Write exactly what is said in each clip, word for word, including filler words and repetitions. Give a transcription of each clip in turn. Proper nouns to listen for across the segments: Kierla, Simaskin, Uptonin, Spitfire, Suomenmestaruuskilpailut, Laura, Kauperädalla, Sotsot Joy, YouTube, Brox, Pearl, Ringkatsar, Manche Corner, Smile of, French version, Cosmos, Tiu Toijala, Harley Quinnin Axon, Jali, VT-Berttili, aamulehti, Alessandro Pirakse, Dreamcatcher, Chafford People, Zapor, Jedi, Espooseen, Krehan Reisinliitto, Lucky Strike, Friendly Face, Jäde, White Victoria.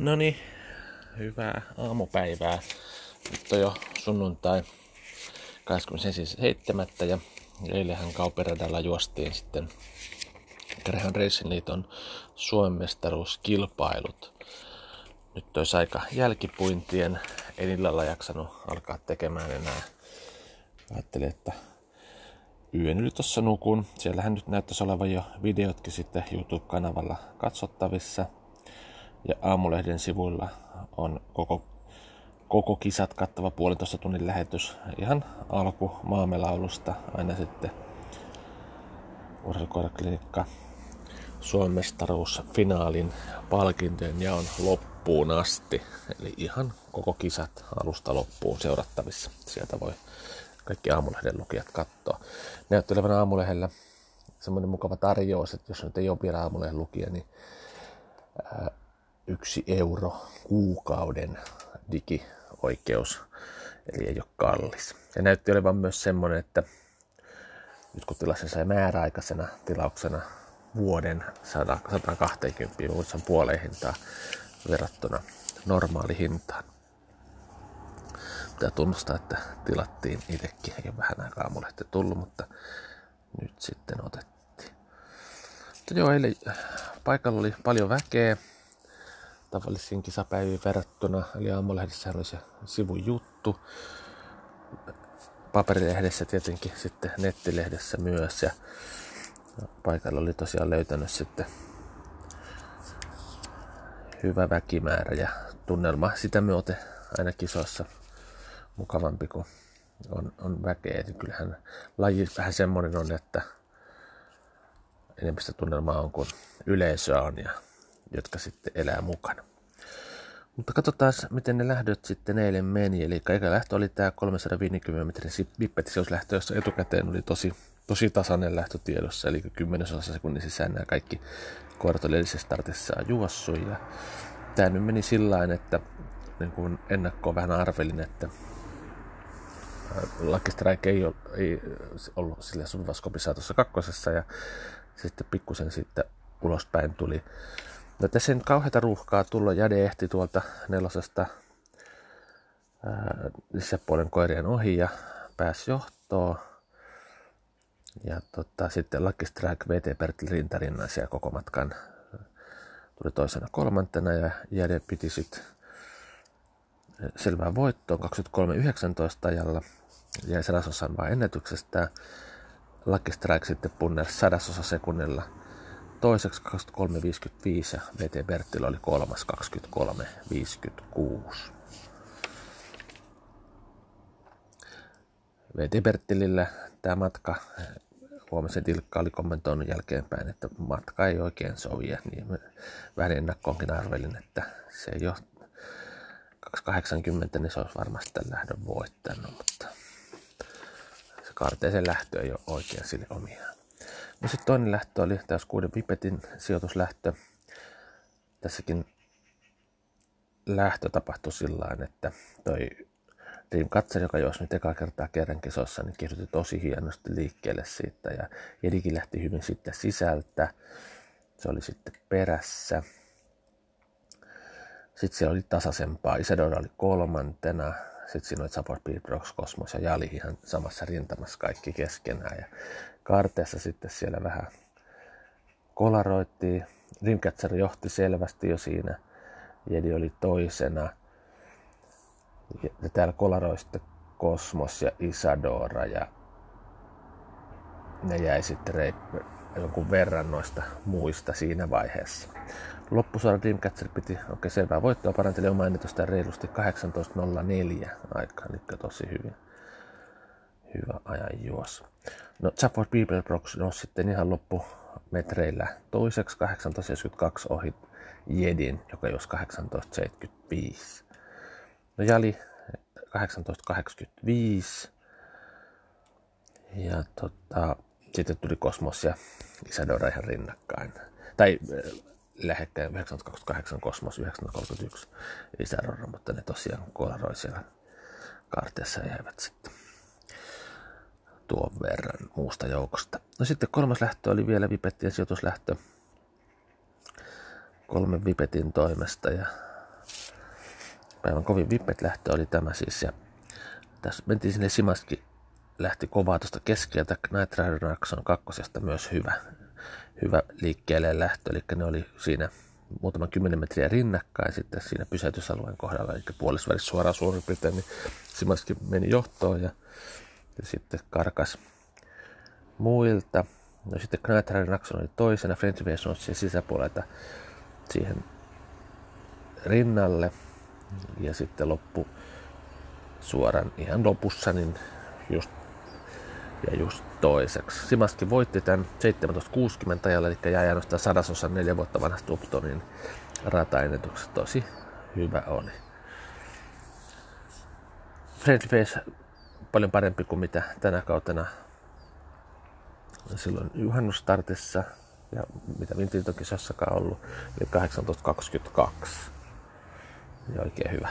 No niin, hyvää aamupäivää. Nyt on jo sunnuntai kahdeskymmenesensimmäinen seitsemättä ja eilenhän Kauperädalla juostiin sitten Krehan Reisinliiton Suomenmestaruuskilpailut. Nyt olisi aika jälkipuintien, en illalla jaksanut alkaa tekemään enää. Ajattelin, että yön yli tuossa nukun. Siellähän nyt näyttäisi olevan jo videotkin sitten YouTube-kanavalla katsottavissa. Ja Aamulehden sivuilla on koko, koko kisat kattava puolentoista tunnin lähetys ihan alku maamelaulusta aina sitten urheilukoiraklinikka Suomenmestaruusfinaalin palkintojen jaon loppuun asti. Eli ihan koko kisat alusta loppuun seurattavissa. Sieltä voi kaikki Aamulehden lukijat katsoa. Näytti olevan Aamulehellä semmoinen mukava tarjous, että jos nyt ei ole vielä Aamulehden lukija, niin ää, yksi euro kuukauden digioikeus, eli ei ole kallis. Ja näytti olevan myös semmoinen, että nyt kun tilasin sai määräaikaisena tilauksena vuoden sata kaksikymmentä, mutta se on puoleen hintaan verrattuna normaali hintaan. Pitää tunnustaa, että tilattiin itsekin, ei ole vähän aikaa Aamulehti tullut, mutta nyt sitten otettiin. Mutta joo, eilen paikalla oli paljon väkeä tavallisiin kisapäiviin verrattuna, eli Aamulehdessä oli se sivujuttu, paperilehdessä tietenkin, sitten nettilehdessä myös, ja paikalla oli tosiaan löytänyt sitten hyvä väkimäärä ja tunnelma sitä myöten aina kisoissa mukavampi, kun on, on väkeä. Eli kyllähän laji vähän semmoinen on, että enemmistä tunnelmaa on kuin yleisöä on ja jotka sitten elää mukana. Mutta katsotaan, miten ne lähdöt sitten eilen meni. Eli eka lähtö oli tämä kolmesataaviisikymmentä metrin vippetiseyslähtö, jossa etukäteen oli tosi, tosi tasainen lähtö tiedossa. Eli kymmenesosassa sekunnin sisään nämä kaikki koirat oli edellisessä startissaan juossut. Ja tämä nyt meni sillain, että niin kuin ennakkoon vähän arvelin, että Lucky Strike ei, ei ollut sillä suvaskopissa tuossa kakkosessa ja sitten pikkusen sitten ulospäin tuli. No tässä ei nyt kauheita ruuhkaa tullut. Jäde ehti tuolta nelosesta ää, lisäpuolen koirien ohi ja pääsi johtoon. Ja tota, sitten Lucky Strike V T-Berttili rintarinnan siellä koko matkan tuli toisena kolmantena ja Jäde piti sitten selvää voittoon kaksikymmentäkolme yhdeksäntoista ajalla. Jäi sadasosan vaan ennätyksestä. Lucky Strike sitten punnersi sadasosa sekunnilla toiseksi kaksikymmentäkolme viisikymmentäviisi ja V T-Berttili oli kolmas kaksikymmentäkolme viisikymmentäkuusi. V T-Berttilillä tämä matka, huomisen Tilkka oli kommentoinut jälkeenpäin, että matka ei oikein sovi. Niin vähän ennakkoonkin arvelin, että se ei ole kaksisataakahdeksankymmentä, niin se olisi varmasti tämän lähdön voittanut, mutta se kaarteeseen lähtö ei ole oikein sille omiaan. No sitten toinen lähtö oli tässä kuuden pipetin sijoituslähtö. Tässäkin lähtö tapahtui sillain, että toi Dreamcatcher, joka juosi nyt ekaa kertaa kerran kisossa, niin kirjoitti tosi hienosti liikkeelle siitä. Ja Jedikin lähti hyvin sitten sisältä. Se oli sitten perässä. Sitten siellä oli tasaisempaa. Isadora oli kolmantena. Sitten siinä oli Zapor, Brox, Cosmos ja Jali ihan samassa rintamassa kaikki keskenään. Ja kaarteessa sitten siellä vähän kolaroittiin. Ringkatsar johti selvästi jo siinä. Jedi oli toisena. Ja täällä kolaroi sitten Cosmos ja Isadora. Ja ne jäi sitten reip- jonkun verran noista muista siinä vaiheessa. Loppusuora Dreamcatcher piti oikein selvää voittoa, paranteli omaa ennätystään reilusti kahdeksantoista nolla neljä aikaan, eli tosi hyvin. Hyvä ajan juos. No Chafford People Brox nousi sitten ihan loppumetreillä toiseksi kahdeksantoista seitsemänkymmentäkaksi ohi Jedin, joka juosi kahdeksantoista seitsemänkymmentäviisi. No Jali kahdeksantoista kahdeksankymmentäviisi. Ja tota, sitten tuli Cosmos ja Isadora ihan rinnakkain. Tai lähekkäin yhdeksäntoista kaksikymmentäkahdeksan, Cosmos yhdeksäntoista kolmekymmentäyksi Isadora, mutta ne tosiaan kolaroi siellä kaarteessa jäivät sitten tuon verran muusta joukosta. No sitten kolmas lähtö oli vielä vipettien sijoituslähtö kolmen vipetin toimesta ja päivän kovin vippet lähtö oli tämä siis. Ja tässä mentiin sinne, Simaskin lähti kovaa tuosta keskeltä, Gnäthärinakson kakkosesta myös hyvä, hyvä liikkeelle lähtö, eli ne oli siinä muutama kymmenen metriä rinnakkain sitten siinä pysäytysalueen kohdalla, eli puolisvälissä suoraan suurin piirtein, niin Simaskin meni johtoon ja, ja sitten karkas muilta. No sitten Gnäthärinakson oli toisena, French version sisäpuolelta siihen rinnalle ja sitten loppu suoran ihan lopussa, niin just ja just toiseksi. Simaskin voitti tämän seitsemäntoista kuusikymmentä ajalla, eli jäi ainoastaan sadasosan neljä vuotta vanhasta Uptonin rataennätyksestä. Tosi hyvä oli. Friendly Face paljon parempi kuin mitä tänä kautena silloin juhannusstartissa ja mitä Vintiltokisassakaan ollut, eli kahdeksantoista kaksikymmentäkaksi. Ja oikein hyvä.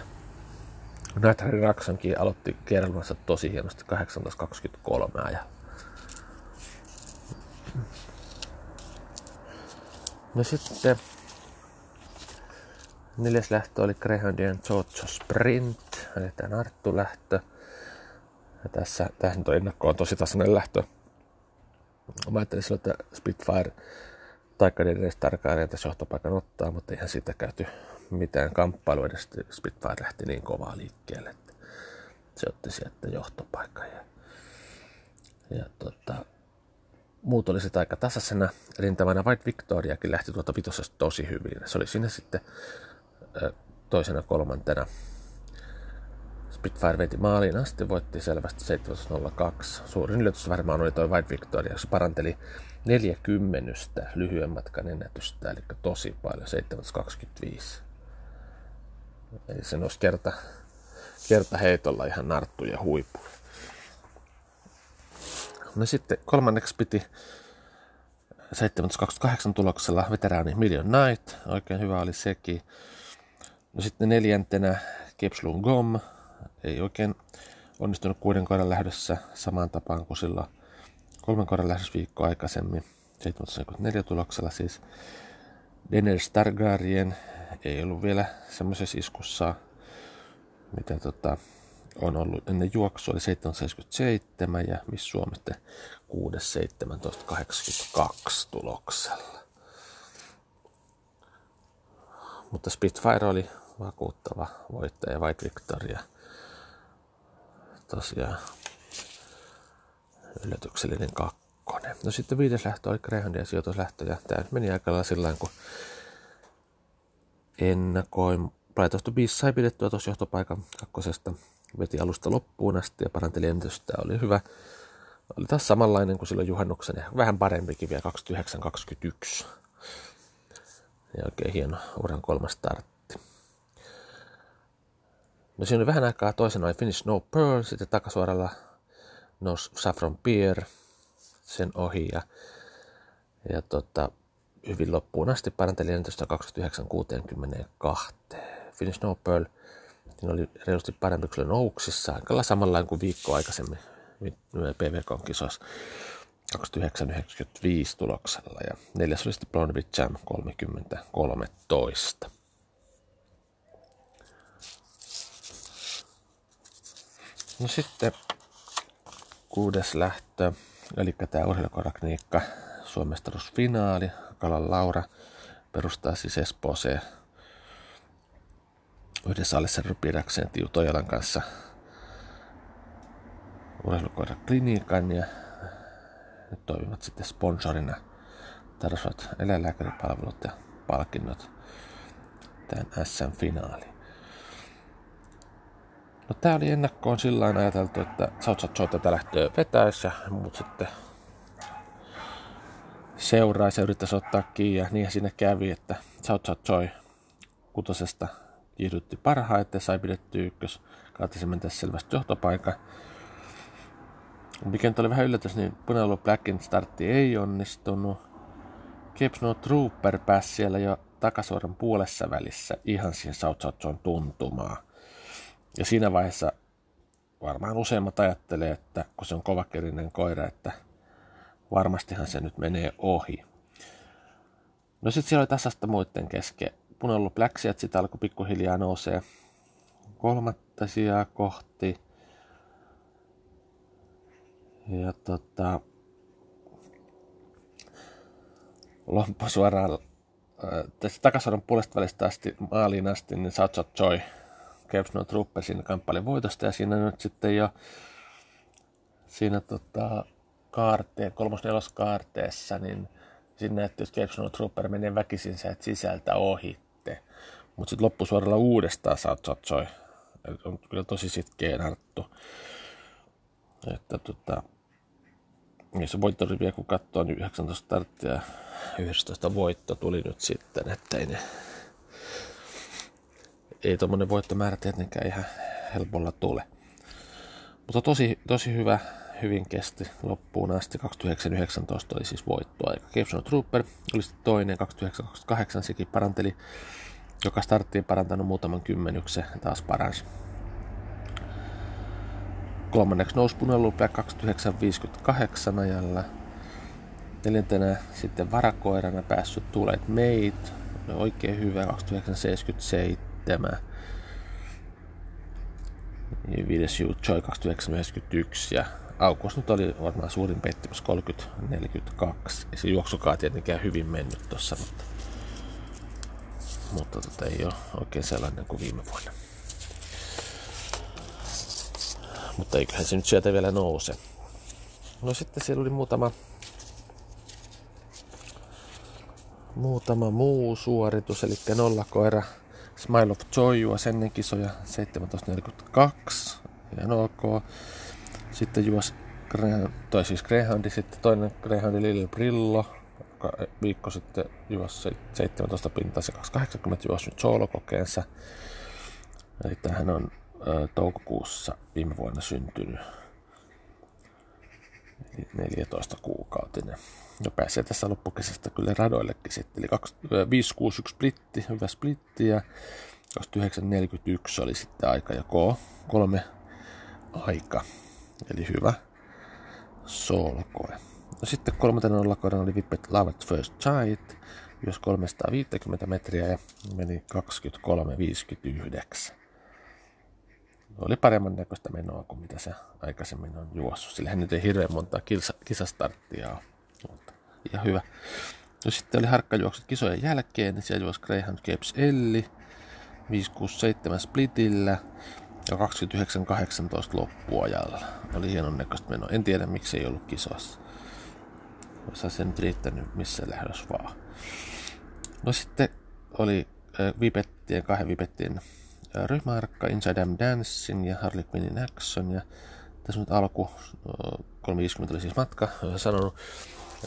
Nitroiraxonkin aloitti kerrallansa tosi hienosti kahdeksantoista kaksikymmentäkolme ajan. No sitten neljäs lähtö oli Krehan Reisinliitto Sprint, eli tämä Arttu lähtö. Ja tässä, tässä nyt on ennakkoon tosi tasainen lähtö. Mä ajattelin silloin, että Spitfire taikkaan edes tarkkaan tässä johtopaikan ottaa, mutta eihän siitä käyty mitään kamppailua edes. Spitfire lähti niin kovaa liikkeelle, että se otti sieltä johtopaikan. Ja, ja tota, muut oli aika tasaisena rintamana. White Victoriakin lähti tuolta vitosesta tosi hyvin. Se oli siinä sitten toisena kolmantena. Spitfire veti maaliin asti, voitti selvästi seitsemäntoista nolla kaksi. Suurin yllätys varmaan oli toi White Victoria, jossa paranteli neljäkymmentä lyhyen matkan ennätystä, eli tosi paljon, seitsemäntoista kaksikymmentäviisi. Eli se nousi kerta, kerta heitolla ihan narttuja huipuun. No sitten kolmanneksi piti seitsemäntoista kaksikymmentäkahdeksan tuloksella veteraani Million Knight, oikein hyvä oli sekin. No sitten neljäntenä Kepslun Gom. Ei oikein onnistunut kuuden kohdan lähdössä samaan tapaan kuin silloin kolmen kohdan lähdössä viikkoa aikaisemmin. seitsemäntoista neljäkymmentäneljä tuloksella siis. Dener Stargarien ei ollut vielä semmoisessa iskussa, mitä tota, on ollut ennen juoksua, oli seitsemäntoista seitsemänkymmentäseitsemän ja Miss Suomette kuusi seitsemäntoista kahdeksankymmentäkaksi tuloksella. Mutta Spitfire oli vakuuttava voittaja, White Victoria tosiaan yllätyksellinen kakkonen. No sitten viides lähtö oli Greyhoundin sijoituslähtö, ja tämä meni aika lailla sillä tavalla, kun ennakoin. Laitoistu viisi sai pidettyä tuossa johtopaikan kakkosesta, veti alusta loppuun asti ja paranteli ennätystä. Oli hyvä. Oli taas samanlainen kuin silloin juhannuksen ja vähän parempikin vielä kaksikymmentäyhdeksän kaksikymmentäyksi. Ja oikein hieno uran kolmas startti. No siinä oli vähän aikaa toisen oli Finish No Pearl, sitten takasuoralla nousi Saffron Pier sen ohi ja, ja tota, hyvin loppuun asti paranteli kaksikymmentäyhdeksän kuusikymmentäkaksi. Finish No Pearl niin oli reilusti parempi kuin nouksissa, aikalla samanlainen kuin viikko aikaisemmin P V K:n kisossa kaksikymmentäyhdeksän yhdeksänkymmentäviisi tuloksella ja neljäs oli sitten Blondie Jam kolmekymmentä kolmetoista. No sitten kuudes lähtö, eli tämä urheilukorakniikka, Suomenmestaruusfinaali, Kalan Laura perustaa siis Espooseen yhdessä Alessandro Pirakseen Tiu Toijalan kanssa urheilukorakliniikan ja nyt toimivat sitten sponsorina, tarvitsevat eläinlääkäripalvelut ja palkinnot tämän S M-finaaliin. No tää oli ennakkoon sillain ajateltu, että Sotsot Joy tätä lähtöä vetäisi ja muut sitten seuraisi ja yrittäisi ottaa kiinni. Ja niinhän siinä kävi, että Sotsot Joy kutosesta kiihdytti parhaiten, sai pidetty ykkös, kaatisen mentäisi selvästi johtopaikan. Mikä nyt oli vähän yllätys, niin Punailu Blackin startti ei onnistunut. Kepsno Trooper pääsi siellä jo takasuoran puolessa välissä ihan siihen Sotsot Joyn tuntumaan. Ja siinä vaiheessa varmaan useimmat ajattelee, että kun se on kovakerinen koira, että varmastihan se nyt menee ohi. No sitten siellä oli tasasta muiden kesken. Punailu Black Siat sitä alkoi pikkuhiljaa nousee kolmatta sijaa kohti. Ja tota, loppu suoraan tässä takasodan puolesta välistä asti, maaliin asti, niin Sotsot Joy Caps No Troopersin kamppailin voitosta, ja siinä nyt sitten jo siinä tota, kaarteen, kolmos-nelos kaarteessa, niin siinä näytti, että Caps No Trooper menee väkisin sieltä sisältä ohitte. Mutta sitten loppusuoralla uudestaan Sotsot Joy. On kyllä tosi sitkeen harttu. Että tota, jos voittoriviä kun katsoo, niin yhdeksäntoista starttia, yhdestoista voitto tuli nyt sitten, että ei ne, ei tommonen voittomäärä tietenkään ihan helpolla tule. Mutta tosi, tosi hyvä, hyvin kesti loppuun asti, kaksituhattayhdeksäntoista oli siis voittoaika. Capsule Trooper oli sitten toinen, kaksituhattakahdeksan sekin paranteli, joka starttiin parantanut muutaman kymmenyksen, taas paransi. Kolmanneksi nousi punalupea kaksikymmentäyhdeksän pilkku viisikymmentäkahdeksan ajalla. Neljäntenä sitten varakoirana päässyt Tulet Meit. Oli oikein hyvä, kaksikymmentäyhdeksän pilkku seitsemänkymmentäseitsemän. Viides Hugh Choi kaksikymmentäyhdeksän pilkku yhdeksänkymmentäyksi. Ja aukossa nyt oli varmaan suurin pettymys kolmekymmentä pilkku neljäkymmentäkaksi. Ei se juoksukaan tietenkään hyvin mennyt tuossa, mutta, mutta tota ei ole oikein sellainen kuin viime vuonna. Mutta eiköhän se nyt sieltä vielä nouse. No sitten siellä oli muutama, muutama muu suoritus, eli nollakoira Smile of Joy juosi ennen kisoja seitsemäntoista pilkku neljäkymmentäkaksi. Ihan ok. Sitten juosi toi siis Greyhoundi, sitten toinen Greyhoundi Lil Brillo, joka viikko sitten juosi seitsemäntoista pintaa se kaksisataakahdeksankymmentä, juosi nyt soolokokeensa. Eli tämähän on toukokuussa viime vuonna syntynyt, eli neljätoista kuukautinen. No pääsee tässä loppukesästä kyllä radoillekin sitten, eli viisi kuusi yksi splitti, hyvä splitti, ja kaksikymmentäyhdeksän pilkku neljäkymmentäyksi oli sitten aika ja K kolme aika, eli hyvä solkoe. No sitten kolmantena nollakoirana oli Vippet Lavet First Child, jos kolmesataaviisikymmentä metriä ja meni kaksikymmentäkolme pilkku viisikymmentäyhdeksän. Oli paremman näköistä menoa kuin mitä se aikaisemmin on juossut. Sillähän nyt ei hirveän montaa kilsa, kisastarttia ole, mutta ihan hyvä. No sitten oli harkkajuoksut kisojen jälkeen, niin siellä juosi Greyhound Capes Elli viisi kuusi seitsemän splitillä ja kaksikymmentäyhdeksän pilkku kahdeksantoista loppuajalla. Oli hienon näköistä menoa. En tiedä miksi ei ollut kisoissa. Olisi se nyt riittänyt missä lähdössä vaan. No sitten oli äh, vipettien, kahden vipettien ryhmäharkka Inside Am Dancing ja Harley Quinnin Axon, ja tässä nyt alku, kolme viisikymmentä oli siis matka, sanonut,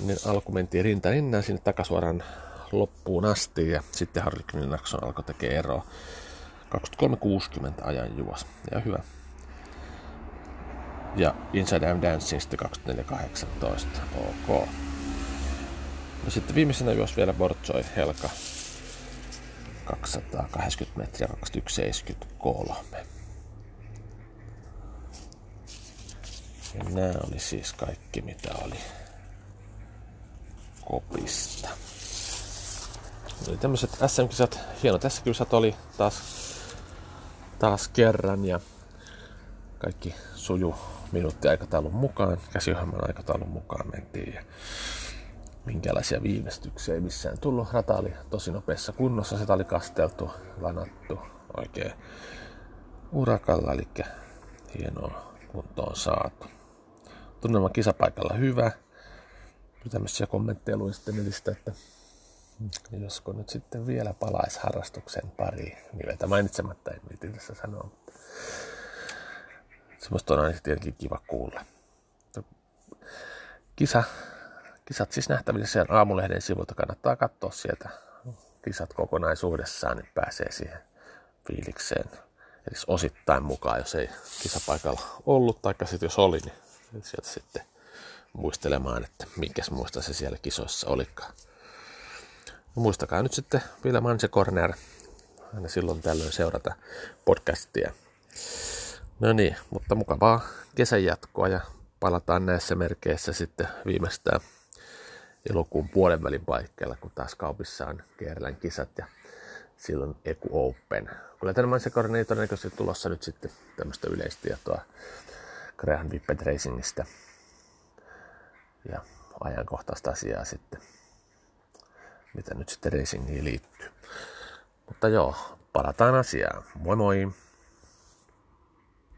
niin alku mentiin rinta rinnaan sinne takasuoran loppuun asti, ja sitten Harley Quinnin Axon alkoi tekee eroa kaksikymmentäkolme kuusikymmentä ajan juos, ja hyvä. Ja Inside Am Dancing sitten kaksikymmentäneljä kahdeksantoista, ok. Ja sitten viimeisenä juos vielä Bortsoi Helka kaksisataakahdeksankymmentä metriä, kaksikymmentäyksi pilkku seitsemänkymmentäkolme. Ja nämä oli siis kaikki mitä oli kopista. Oli tämmöiset S M-kisat, hieno tässä kisat oli taas, taas kerran, ja kaikki suju minuuttiaikataulun mukaan, käsiohjelman aikataulun mukaan mentiin. Ja minkälaisia viimestyksiä ei missään tullut. Rata oli tosi nopeassa kunnossa. Sitä oli kasteltu, lanattu oikein urakalla. Eli hienoa kuntoon saatu. Tunnelma kisapaikalla hyvä. Tämmöisiä kommentteja luin sitten niistä, että josko nyt sitten vielä palaisi harrastuksen pariin. Nimeltä mainitsematta en viiti tässä sanoa. Semmoista on aina tietenkin kiva kuulla. Kisa. Kisat siis nähtävissä siellä Aamulehden sivuilta, kannattaa katsoa sieltä kisat kokonaisuudessaan, niin pääsee siihen fiilikseen edes osittain mukaan, jos ei kisapaikalla ollut, tai sitten jos oli, niin sieltä sitten muistelemaan, että minkäs muista se siellä kisoissa olikaan. No, muistakaa nyt sitten vielä Manche Corner, aina silloin tällöin seurata podcastia. No niin, mutta mukavaa kesän jatkoa, ja palataan näissä merkeissä sitten viimeistään elokuun puolenvälin paikkeilla, kun taas kaupissa on Kierlän kisat ja silloin Eku Open. Kyllä tämän Manche Cornerin ei todennäköisesti tulossa nyt sitten tämmöistä yleistietoa Krehan Vippet Racingista ja ajankohtaista asiaa sitten, mitä nyt sitten racingiin liittyy. Mutta joo, palataan asiaan. Moi moi!